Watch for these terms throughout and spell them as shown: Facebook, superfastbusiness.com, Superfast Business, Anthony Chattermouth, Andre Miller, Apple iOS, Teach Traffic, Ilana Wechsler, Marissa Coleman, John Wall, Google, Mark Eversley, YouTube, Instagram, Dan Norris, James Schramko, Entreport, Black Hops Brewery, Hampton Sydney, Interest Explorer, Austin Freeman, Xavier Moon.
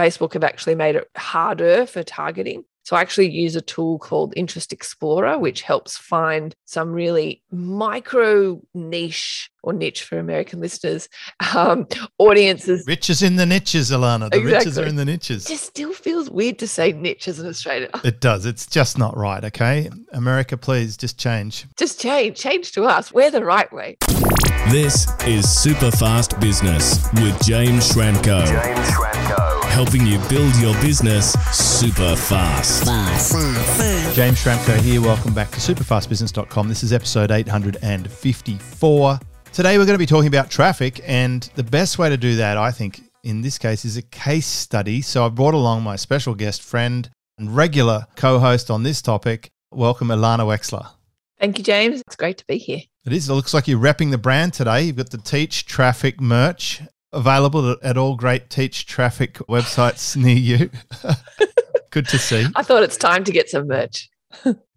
Facebook have actually made it harder for targeting. So I actually use a tool called Interest Explorer, which helps find some really micro niche or niche for American listeners, audiences. Riches in the niches, Ilana. The exactly. Riches are in the niches. It still feels weird to say niche as an Australian. It does. It's just not right, okay? America, please, just change. Just change. Change to us. We're the right way. This is Superfast Business with James Schramko. James Schramko. Helping you build your business super fast. James Schramko here. Welcome back to superfastbusiness.com. This is episode 854. Today we're going to be talking about traffic, and the best way to do that, I think, in this case is a case study. So I brought along my special guest friend and regular co-host on this topic. Welcome, Ilana Wechsler. Thank you, James. It's great to be here. It is. It looks like you're repping the brand today. You've got the Teach Traffic merch available at all great Teach Traffic websites near you. Good to see. I thought it's time to get some merch.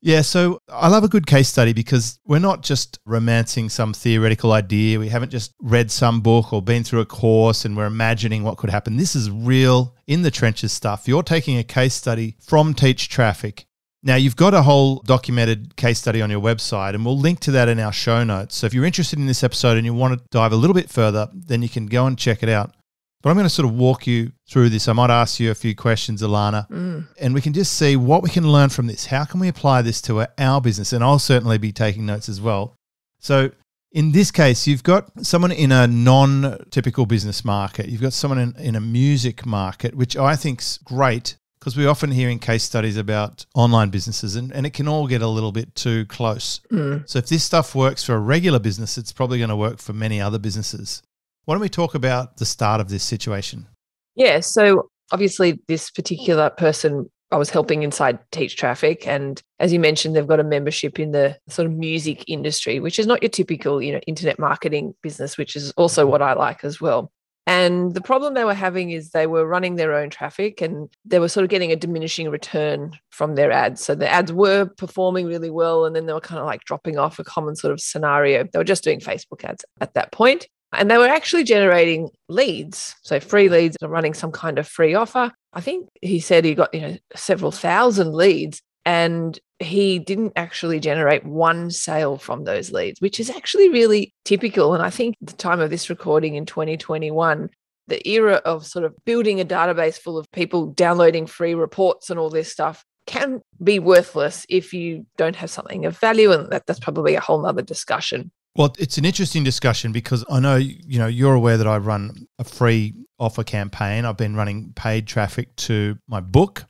Yeah, so I love a good case study because we're not just romancing some theoretical idea. We haven't just read some book or been through a course and we're imagining what could happen. This is real in the trenches stuff. You're taking a case study from Teach Traffic. Now, you've got a whole documented case study on your website, and we'll link to that in our show notes. So if you're interested in this episode and you want to dive a little bit further, then you can go and check it out. But I'm going to sort of walk you through this. I might ask you a few questions, Ilana, and we can just see what we can learn from this. How can we apply this to our business? And I'll certainly be taking notes as well. So in this case, you've got someone in a non-typical business market. You've got someone in a music market, which I think's great, because we often hear in case studies about online businesses and it can all get a little bit too close. So if this stuff works for a regular business, it's probably going to work for many other businesses. Why don't we talk about the start of this situation? Yeah, so obviously this particular person I was helping inside Teach Traffic, and as you mentioned, they've got a membership in the sort of music industry, which is not your typical, you know, internet marketing business, which is also what I like as well. And the problem they were having is they were running their own traffic and they were sort of getting a diminishing return from their ads. So the ads were performing really well, and then they were kind of like dropping off, a common sort of scenario. They were just doing Facebook ads at that point. And they were actually generating leads, so free leads, and running some kind of free offer. I think he said he got, you know, several thousand leads, and he didn't actually generate one sale from those leads, which is actually really typical. And I think at the time of this recording in 2021, the era of sort of building a database full of people downloading free reports and all this stuff can be worthless if you don't have something of value. And that's probably a whole nother discussion. Well, it's an interesting discussion because I know, you know, you're aware that I run a free offer campaign. I've been running paid traffic to my book.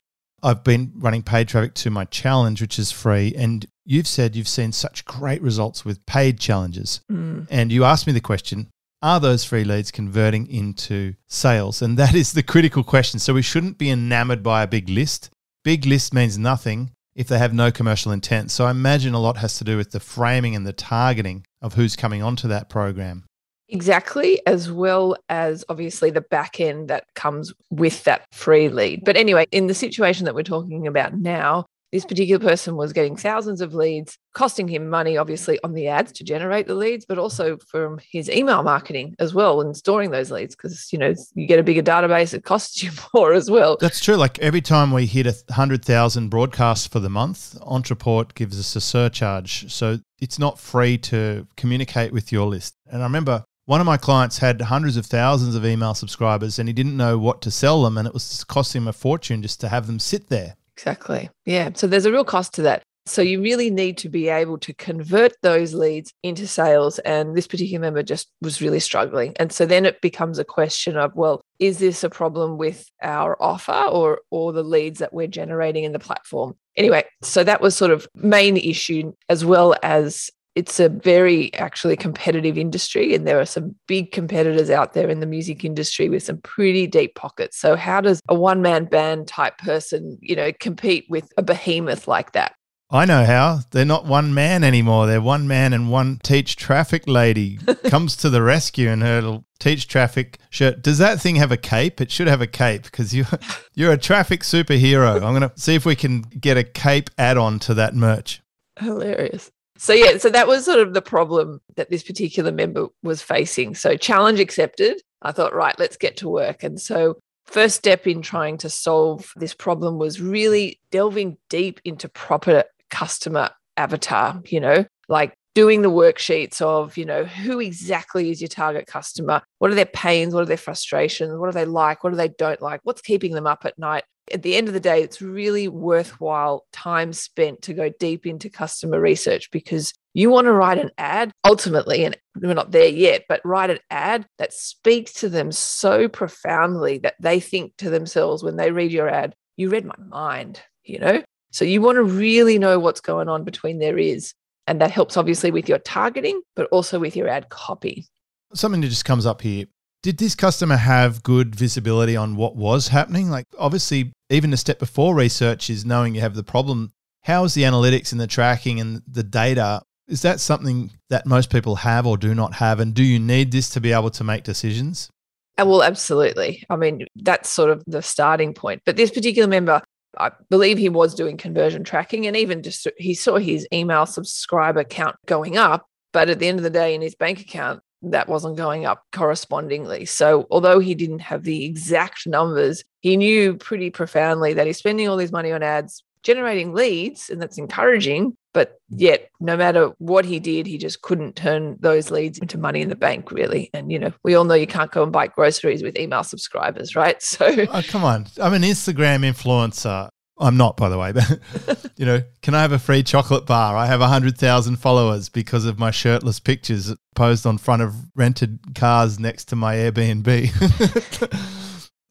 I've been running paid traffic to my challenge, which is free. And you've said you've seen such great results with paid challenges. And you asked me the question, are those free leads converting into sales? And that is the critical question. So we shouldn't be enamored by a big list. Big list means nothing if they have no commercial intent. So I imagine a lot has to do with the framing and the targeting of who's coming onto that program. Exactly, as well as obviously the back end that comes with that free lead. But anyway, in the situation that we're talking about now, this particular person was getting thousands of leads, costing him money, obviously, on the ads to generate the leads, but also from his email marketing as well and storing those leads because, you know, you get a bigger database, it costs you more as well. That's true. Like every time we hit 100,000 broadcasts for the month, Entreport gives us a surcharge. So it's not free to communicate with your list. And I remember one of my clients had hundreds of thousands of email subscribers and he didn't know what to sell them, and it was costing him a fortune just to have them sit there. Exactly. Yeah. So there's a real cost to that. So you really need to be able to convert those leads into sales. And this particular member just was really struggling. And so then it becomes a question of, well, is this a problem with our offer or the leads that we're generating in the platform? Anyway, so that was sort of main issue, as well as it's a very actually competitive industry, and there are some big competitors out there in the music industry with some pretty deep pockets. So how does a one-man band type person, you know, compete with a behemoth like that? I know how. They're not one man anymore. They're one man and one Teach Traffic lady comes to the rescue in her little Teach Traffic shirt. Does that thing have a cape? It should have a cape because you're a traffic superhero. I'm going to see if we can get a cape add-on to that merch. Hilarious. So, yeah, so that was sort of the problem that this particular member was facing. So challenge accepted. I thought, right, let's get to work. And so First step in trying to solve this problem was really delving deep into proper customer avatar, you know, like doing the worksheets of, you know, who exactly is your target customer? What are their pains? What are their frustrations? What do they like? What do they don't like? What's keeping them up at night? At the end of the day, it's really worthwhile time spent to go deep into customer research, because you want to write an ad ultimately, and we're not there yet, but write an ad that speaks to them so profoundly that they think to themselves when they read your ad, you read my mind, you know? So you want to really know what's going on between their ears. And that helps obviously with your targeting, but also with your ad copy. Something that just comes up here. Did this customer have good visibility on what was happening? Like obviously, even the step before research is knowing you have the problem. How is the analytics and the tracking and the data? Is that something that most people have or do not have? And do you need this to be able to make decisions? Well, absolutely. I mean, that's sort of the starting point. But this particular member, I believe he was doing conversion tracking, and even just he saw his email subscriber count going up. But at the end of the day, in his bank account, that wasn't going up correspondingly. So although he didn't have the exact numbers, he knew pretty profoundly that he's spending all his money on ads, generating leads, and that's encouraging. But yet, no matter what he did, he just couldn't turn those leads into money in the bank, really. And, you know, we all know you can't go and buy groceries with email subscribers, right? So, come on. I'm an Instagram influencer. I'm not, by the way, but, you know, can I have a free chocolate bar? I have 100,000 followers because of my shirtless pictures posed on front of rented cars next to my Airbnb.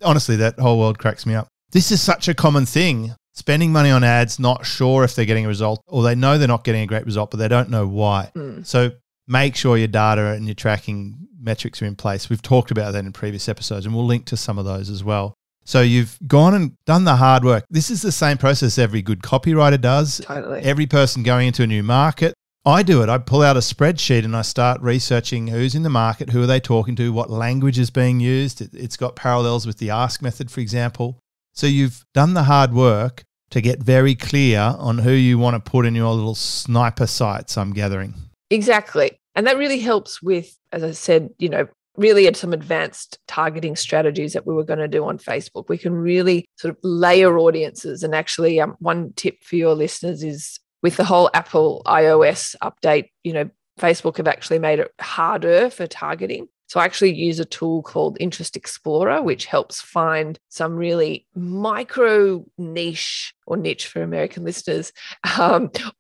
Honestly, that whole world cracks me up. This is such a common thing. Spending money on ads, not sure if they're getting a result, or they know they're not getting a great result, but they don't know why. Mm. So make sure your data and your tracking metrics are in place. We've talked about that in previous episodes, and we'll link to some of those as well. So you've gone and done the hard work. This is the same process every good copywriter does. Totally. Every person going into a new market, I do it. I pull out a spreadsheet and I start researching who's in the market, who are they talking to, what language is being used. It's got parallels with the ask method, for example. So you've done the hard work to get very clear on who you want to put in your little sniper sights, I'm gathering. Exactly. And that really helps with, as I said, you know, really at some advanced targeting strategies that we were going to do on Facebook. We can really sort of layer audiences. And actually, one tip for your listeners is with the whole Apple iOS update, you know, Facebook have actually made it harder for targeting. So I actually use a tool called Interest Explorer, which helps find some really micro niche, or niche for American listeners,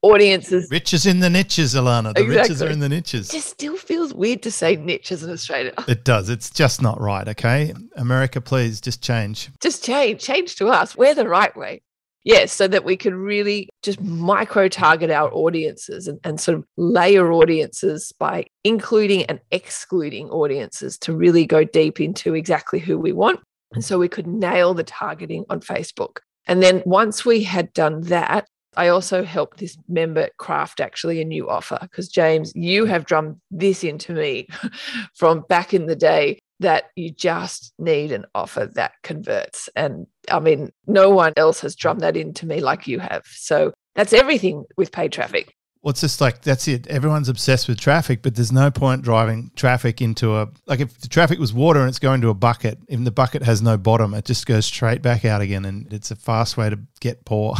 audiences. Riches in the niches, Ilana. The exactly. Riches are in the niches. It just still feels weird to say niche as an Australian. It does. It's just not right, okay? America, please, just change. Just change. Change to us. We're the right way. Yeah, so that we can really just micro-target our audiences and sort of layer audiences by including and excluding audiences to really go deep into exactly who we want. And so we could nail the targeting on Facebook. And then once we had done that, I also helped this member craft actually a new offer, because James, you have drummed this into me from back in the day, that you just need an offer that converts. And I mean, no one else has drummed that into me like you have. So that's everything with paid traffic. Well, it's just like, that's it. Everyone's obsessed with traffic, but there's no point driving traffic into a, like if the traffic was water and it's going to a bucket, even the bucket has no bottom, it just goes straight back out again. And it's a fast way to get poor.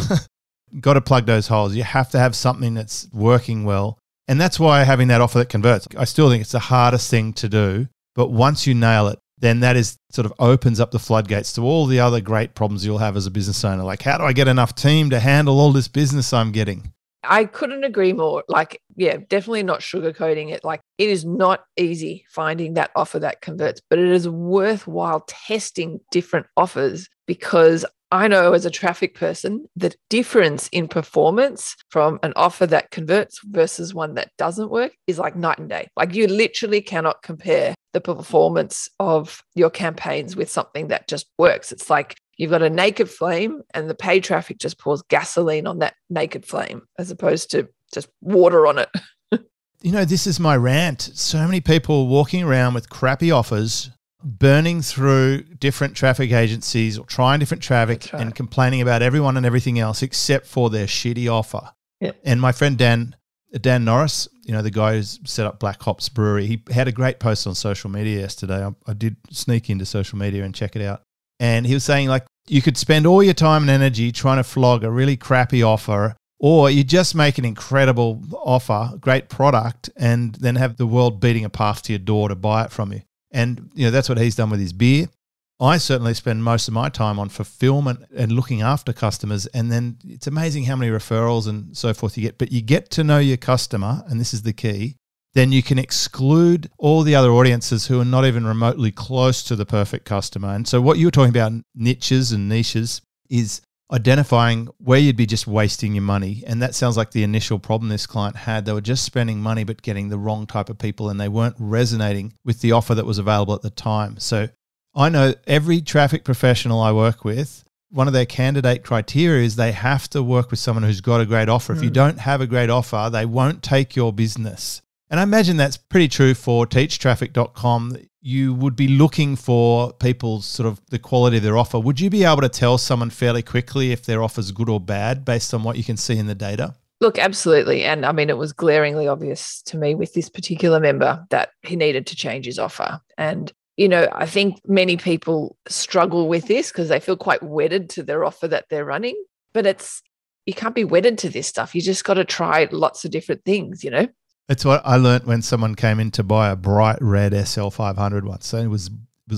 Got to plug those holes. You have to have something that's working well. And that's why having that offer that converts, I still think it's the hardest thing to do. But once you nail it, then that is sort of opens up the floodgates to all the other great problems you'll have as a business owner. Like, how do I get enough team to handle all this business I'm getting? I couldn't agree more. Like, yeah, definitely not sugarcoating it. Like, it is not easy finding that offer that converts, but it is worthwhile testing different offers, because I know as a traffic person, the difference in performance from an offer that converts versus one that doesn't work is like night and day. Like you literally cannot compare the performance of your campaigns with something that just works. It's like you've got a naked flame and the paid traffic just pours gasoline on that naked flame as opposed to just water on it. You know, this is my rant. So many people walking around with crappy offers, burning through different traffic agencies or trying different traffic right. And complaining about everyone and everything else except for their shitty offer. Yep. And my friend Dan Norris, you know, the guy who's set up Black Hops Brewery, he had a great post on social media yesterday. I did sneak into social media and check it out. And he was saying, like, you could spend all your time and energy trying to flog a really crappy offer, or you just make an incredible offer, great product, and then have the world beating a path to your door to buy it from you. And, you know, that's what he's done with his beer. I certainly spend most of my time on fulfillment and looking after customers. And then it's amazing how many referrals and so forth you get. But you get to know your customer, and this is the key. Then you can exclude all the other audiences who are not even remotely close to the perfect customer. And so what you were talking about, niches and niches, is identifying where you'd be just wasting your money. And that sounds like the initial problem this client had. They were just spending money but getting the wrong type of people, and they weren't resonating with the offer that was available at the time. So I know every traffic professional I work with, one of their candidate criteria is they have to work with someone who's got a great offer. If you don't have a great offer, they won't take your business. And I imagine that's pretty true for teachtraffic.com. You would be looking for people's sort of the quality of their offer. Would you be able to tell someone fairly quickly if their offer's good or bad based on what you can see in the data? Look, absolutely. And I mean, it was glaringly obvious to me with this particular member that he needed to change his offer. And, you know, I think many people struggle with this because they feel quite wedded to their offer that they're running. But you can't be wedded to this stuff. You just got to try lots of different things, you know. It's what I learned when someone came in to buy a bright red SL 500 once. So it was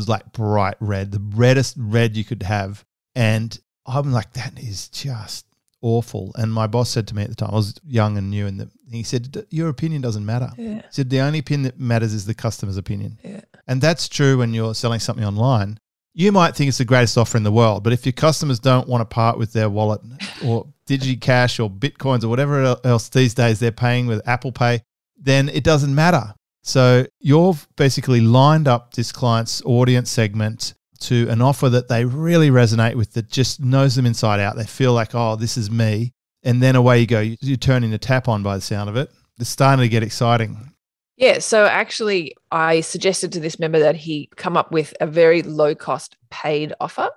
like bright red, the reddest red you could have. And I'm like, that is just awful. And my boss said to me at the time, I was young and new, and he said, your opinion doesn't matter. Yeah. He said, the only opinion that matters is the customer's opinion. Yeah. And that's true when you're selling something online. You might think it's the greatest offer in the world, but if your customers don't want to part with their wallet or DigiCash or Bitcoins or whatever else these days they're paying with Apple Pay, then it doesn't matter. So you've basically lined up this client's audience segment to an offer that they really resonate with, that just knows them inside out. They feel like, oh, this is me. And then away you go. You're turning the tap on by the sound of it. It's starting to get exciting. Yeah. So actually, I suggested to this member that he come up with a very low-cost paid offer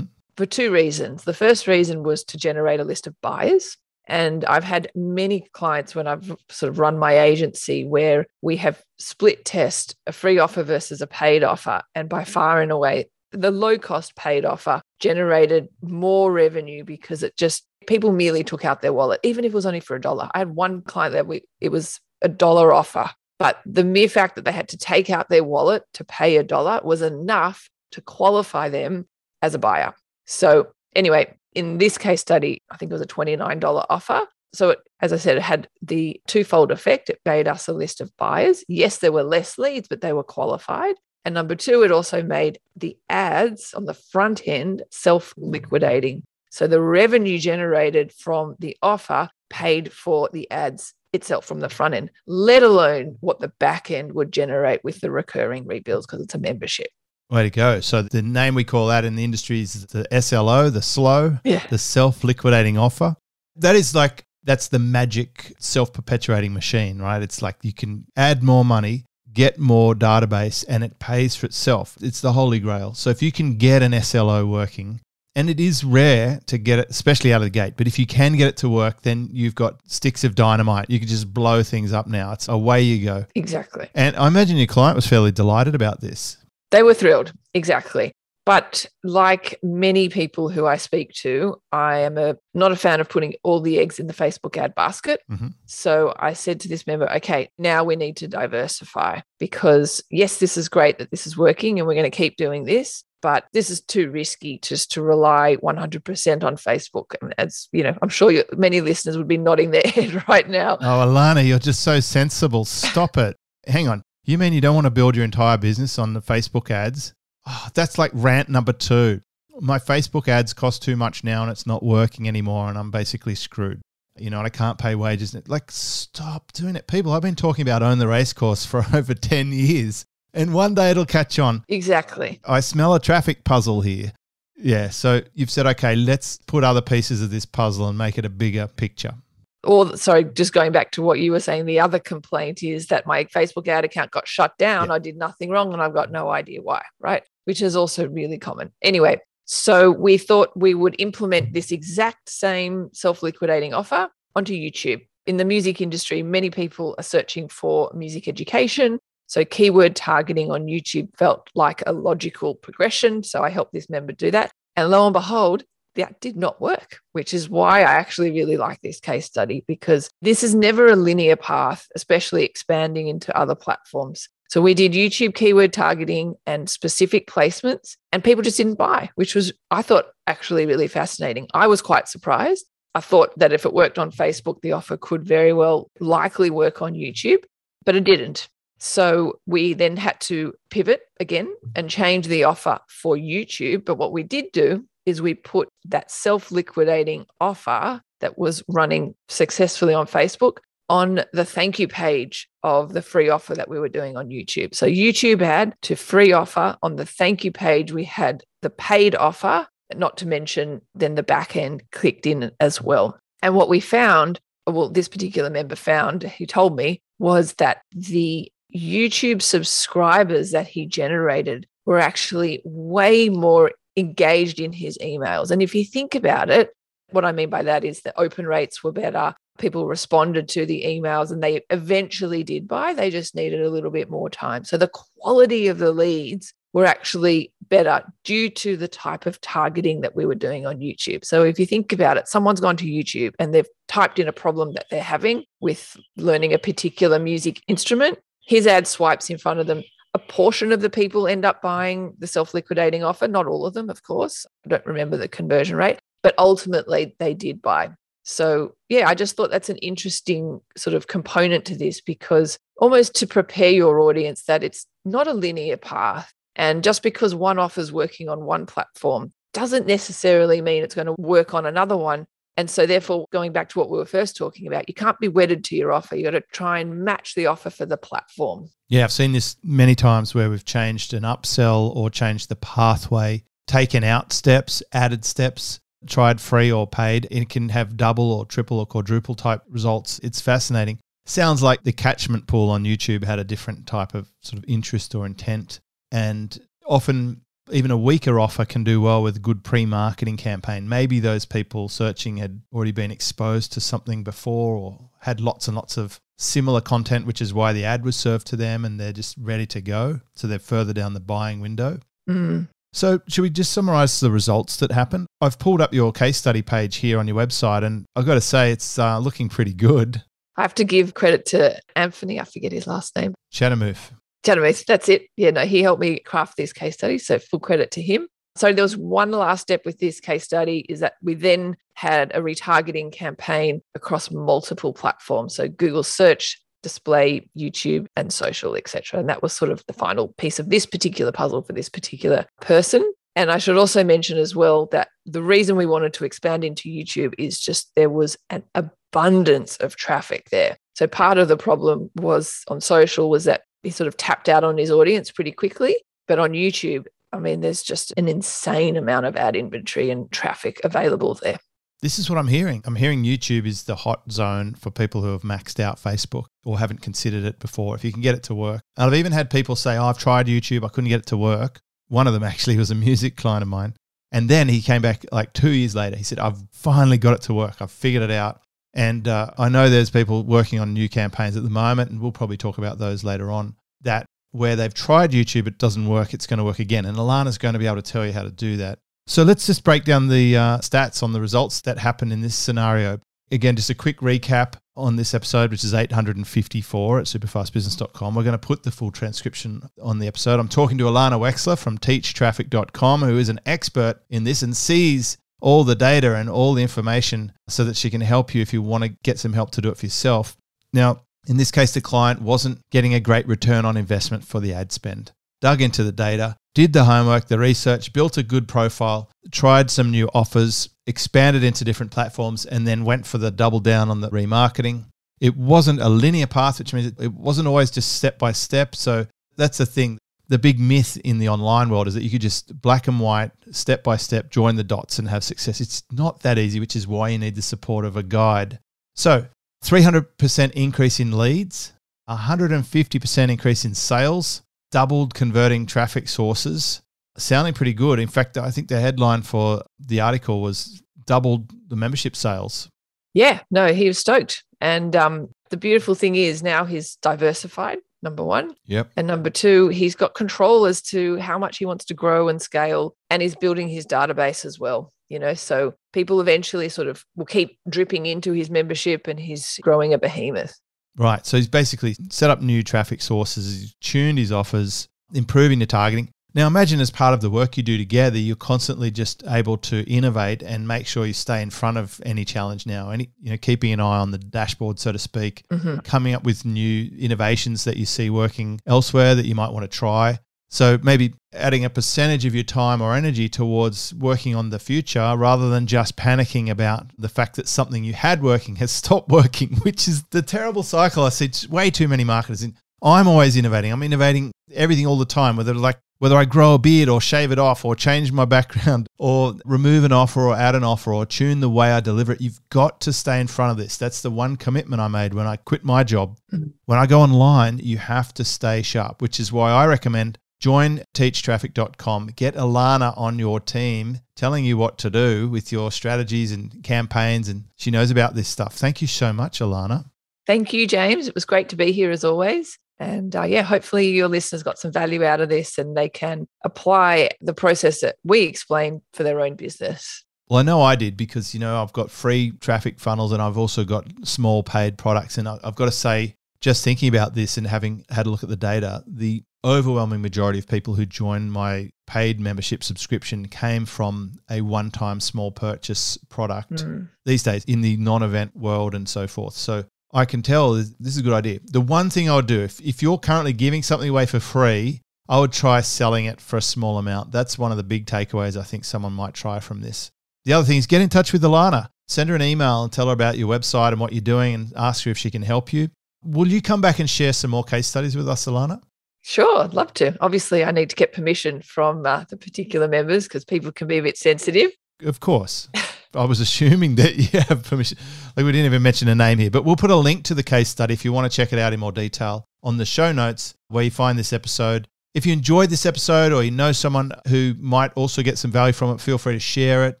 for two reasons. The first reason was to generate a list of buyers. And I've had many clients when I've sort of run my agency where we have split test a free offer versus a paid offer. And by far and away, the low cost paid offer generated more revenue because it just, people merely took out their wallet, even if it was only for $1. I had one client that it was $1 offer, but the mere fact that they had to take out their wallet to pay $1 was enough to qualify them as a buyer. So anyway, in this case study, I think it was a $29 offer. So it, as I said, it had the twofold effect. It made us a list of buyers. Yes, there were less leads, but they were qualified. And number two, it also made the ads on the front end self-liquidating. So the revenue generated from the offer paid for the ads itself from the front end, let alone what the back end would generate with the recurring rebuilds because it's a membership. Way to go. So the name we call that in the industry is the SLO, the slow, the self-liquidating offer. That is like, that's the magic self-perpetuating machine, right? It's like you can add more money, get more database, and it pays for itself. It's the holy grail. So if you can get an SLO working, and it is rare to get it, especially out of the gate, but if you can get it to work, then you've got sticks of dynamite. You can just blow things up now. It's away you go. Exactly. And I imagine your client was fairly delighted about this. They were thrilled, exactly. But like many people who I speak to, I am not a fan of putting all the eggs in the Facebook ad basket. So I said to this member, okay, now we need to diversify because yes, this is great that this is working and we're going to keep doing this, but this is too risky just to rely 100% on Facebook. And as you know, I'm sure many listeners would be nodding their head right now. Oh, Ilana, you're just so sensible. Stop it. Hang on. You mean you don't want to build your entire business on the Facebook ads? Oh, that's like rant number 2. My Facebook ads cost too much now and it's not working anymore and I'm basically screwed. You know, and I can't pay wages. Like, stop doing it. People, I've been talking about Own the Race Course for over 10 years and one day it'll catch on. Exactly. I smell a traffic puzzle here. Yeah, so you've said, okay, let's put other pieces of this puzzle and make it a bigger picture. Or, sorry, just going back to what you were saying, the other complaint is that my Facebook ad account got shut down. Yeah. I did nothing wrong and I've got no idea why, right? Which is also really common. Anyway, so we thought we would implement this exact same self-liquidating offer onto YouTube. In the music industry, many people are searching for music education. So keyword targeting on YouTube felt like a logical progression. So I helped this member do that. And lo and behold, that did not work, which is why I actually really like this case study, because this is never a linear path, especially expanding into other platforms. So we did YouTube keyword targeting and specific placements, and people just didn't buy, which was, I thought, actually really fascinating. I was quite surprised. I thought that if it worked on Facebook, the offer could very well likely work on YouTube, but it didn't. So we then had to pivot again and change the offer for YouTube. But what we did do is we put that self-liquidating offer that was running successfully on Facebook on the thank you page of the free offer that we were doing on YouTube. So YouTube had to free offer. On the thank you page, we had the paid offer, not to mention then the back end clicked in as well. And what we found, well, this particular member found, he told me, was that the YouTube subscribers that he generated were actually way more engaged in his emails. And if you think about it, what I mean by that is the open rates were better. People responded to the emails and they eventually did buy. They just needed a little bit more time. So the quality of the leads were actually better due to the type of targeting that we were doing on YouTube. So if you think about it, someone's gone to YouTube and they've typed in a problem that they're having with learning a particular music instrument. His ad swipes in front of them. A portion of the people end up buying the self-liquidating offer, not all of them, of course. I don't remember the conversion rate, but ultimately they did buy. So yeah, I just thought that's an interesting sort of component to this, because almost to prepare your audience that it's not a linear path. And just because one offer is working on one platform doesn't necessarily mean it's going to work on another one. And so therefore, going back to what we were first talking about, you can't be wedded to your offer. You got to try and match the offer for the platform. Yeah, I've seen this many times where we've changed an upsell or changed the pathway, taken out steps, added steps, tried free or paid. It can have double or triple or quadruple type results. It's fascinating. Sounds like the catchment pool on YouTube had a different type of sort of interest or intent. And often even a weaker offer can do well with good pre-marketing campaign. Maybe those people searching had already been exposed to something before or had lots and lots of similar content, which is why the ad was served to them and they're just ready to go. So they're further down the buying window. Mm. So should we just summarize the results that happened? I've pulled up your case study page here on your website, and I've got to say it's looking pretty good. I have to give credit to Anthony. I forget his last name. Chattermouth, that's it. Yeah, no, he helped me craft this case study, so full credit to him. So there was one last step with this case study is that we then had a retargeting campaign across multiple platforms. So Google search, display, YouTube, and social, etc. And that was sort of the final piece of this particular puzzle for this particular person. And I should also mention as well that the reason we wanted to expand into YouTube is just there was an abundance of traffic there. So part of the problem was on social was that he sort of tapped out on his audience pretty quickly. But on YouTube, I mean, there's just an insane amount of ad inventory and traffic available there. This is what I'm hearing. I'm hearing YouTube is the hot zone for people who have maxed out Facebook or haven't considered it before, if you can get it to work. And I've even had people say, oh, I've tried YouTube, I couldn't get it to work. One of them actually was a music client of mine. And then he came back like 2 years later. He said, I've finally got it to work. I've figured it out. And I know there's people working on new campaigns at the moment, and we'll probably talk about those later on, that where they've tried YouTube, it doesn't work, it's going to work again. And Ilana's going to be able to tell you how to do that. So let's just break down the stats on the results that happened in this scenario. Again, just a quick recap on this episode, which is 854 at superfastbusiness.com. We're going to put the full transcription on the episode. I'm talking to Ilana Wechsler from teachtraffic.com, who is an expert in this and sees all the data and all the information so that she can help you if you want to get some help to do it for yourself. Now, in this case, the client wasn't getting a great return on investment for the ad spend. Dug into the data, did the homework, the research, built a good profile, tried some new offers, expanded into different platforms, and then went for the double down on the remarketing. It wasn't a linear path, which means it wasn't always just step by step. So that's the thing. The big myth in the online world is that you could just black and white, step by step, join the dots and have success. It's not that easy, which is why you need the support of a guide. So 300% increase in leads, 150% increase in sales, doubled converting traffic sources. Sounding pretty good. In fact, I think the headline for the article was doubled the membership sales. Yeah, no, he was stoked. And the beautiful thing is now he's diversified. number one. Yep. And number two, he's got control as to how much he wants to grow and scale, and he's building his database as well. You know, so people eventually sort of will keep dripping into his membership, and he's growing a behemoth. Right. So he's basically set up new traffic sources, he's tuned his offers, improving the targeting. Now, imagine as part of the work you do together, you're constantly just able to innovate and make sure you stay in front of any challenge now, and you know, keeping an eye on the dashboard, so to speak, coming up with new innovations that you see working elsewhere that you might want to try. So maybe adding a percentage of your time or energy towards working on the future rather than just panicking about the fact that something you had working has stopped working, which is the terrible cycle I see way too many marketers in. I'm always innovating. I'm innovating everything all the time, whether I grow a beard or shave it off or change my background or remove an offer or add an offer or tune the way I deliver it. You've got to stay in front of this. That's the one commitment I made when I quit my job. When I go online, you have to stay sharp, which is why I recommend join teachtraffic.com. Get Ilana on your team telling you what to do with your strategies and campaigns, and she knows about this stuff. Thank you so much, Ilana. Thank you, James. It was great to be here as always. And yeah, hopefully your listeners got some value out of this and they can apply the process that we explained for their own business. Well, I know I did, because, you know, I've got free traffic funnels and I've also got small paid products. And I've got to say, just thinking about this and having had a look at the data, the overwhelming majority of people who joined my paid membership subscription came from a one-time small purchase product these days in the non-event world and so forth. So I can tell this is a good idea. The one thing I would do, if you're currently giving something away for free, I would try selling it for a small amount. That's one of the big takeaways I think someone might try from this. The other thing is get in touch with Ilana. Send her an email and tell her about your website and what you're doing and ask her if she can help you. Will you come back and share some more case studies with us, Ilana? Sure, I'd love to. Obviously, I need to get permission from the particular members because people can be a bit sensitive. Of course. I was assuming that you have permission. Like, we didn't even mention a name here, but we'll put a link to the case study if you want to check it out in more detail on the show notes where you find this episode. If you enjoyed this episode or you know someone who might also get some value from it, feel free to share it.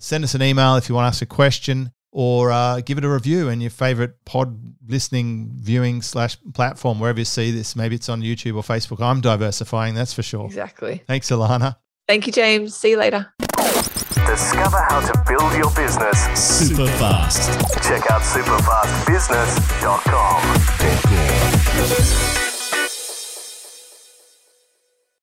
Send us an email if you want to ask a question, or give it a review in your favorite pod listening, viewing / platform, wherever you see this. Maybe it's on YouTube or Facebook. I'm diversifying, that's for sure. Exactly. Thanks, Ilana. Thank you, James. See you later. Discover how to build your business super fast. Check out superfastbusiness.com.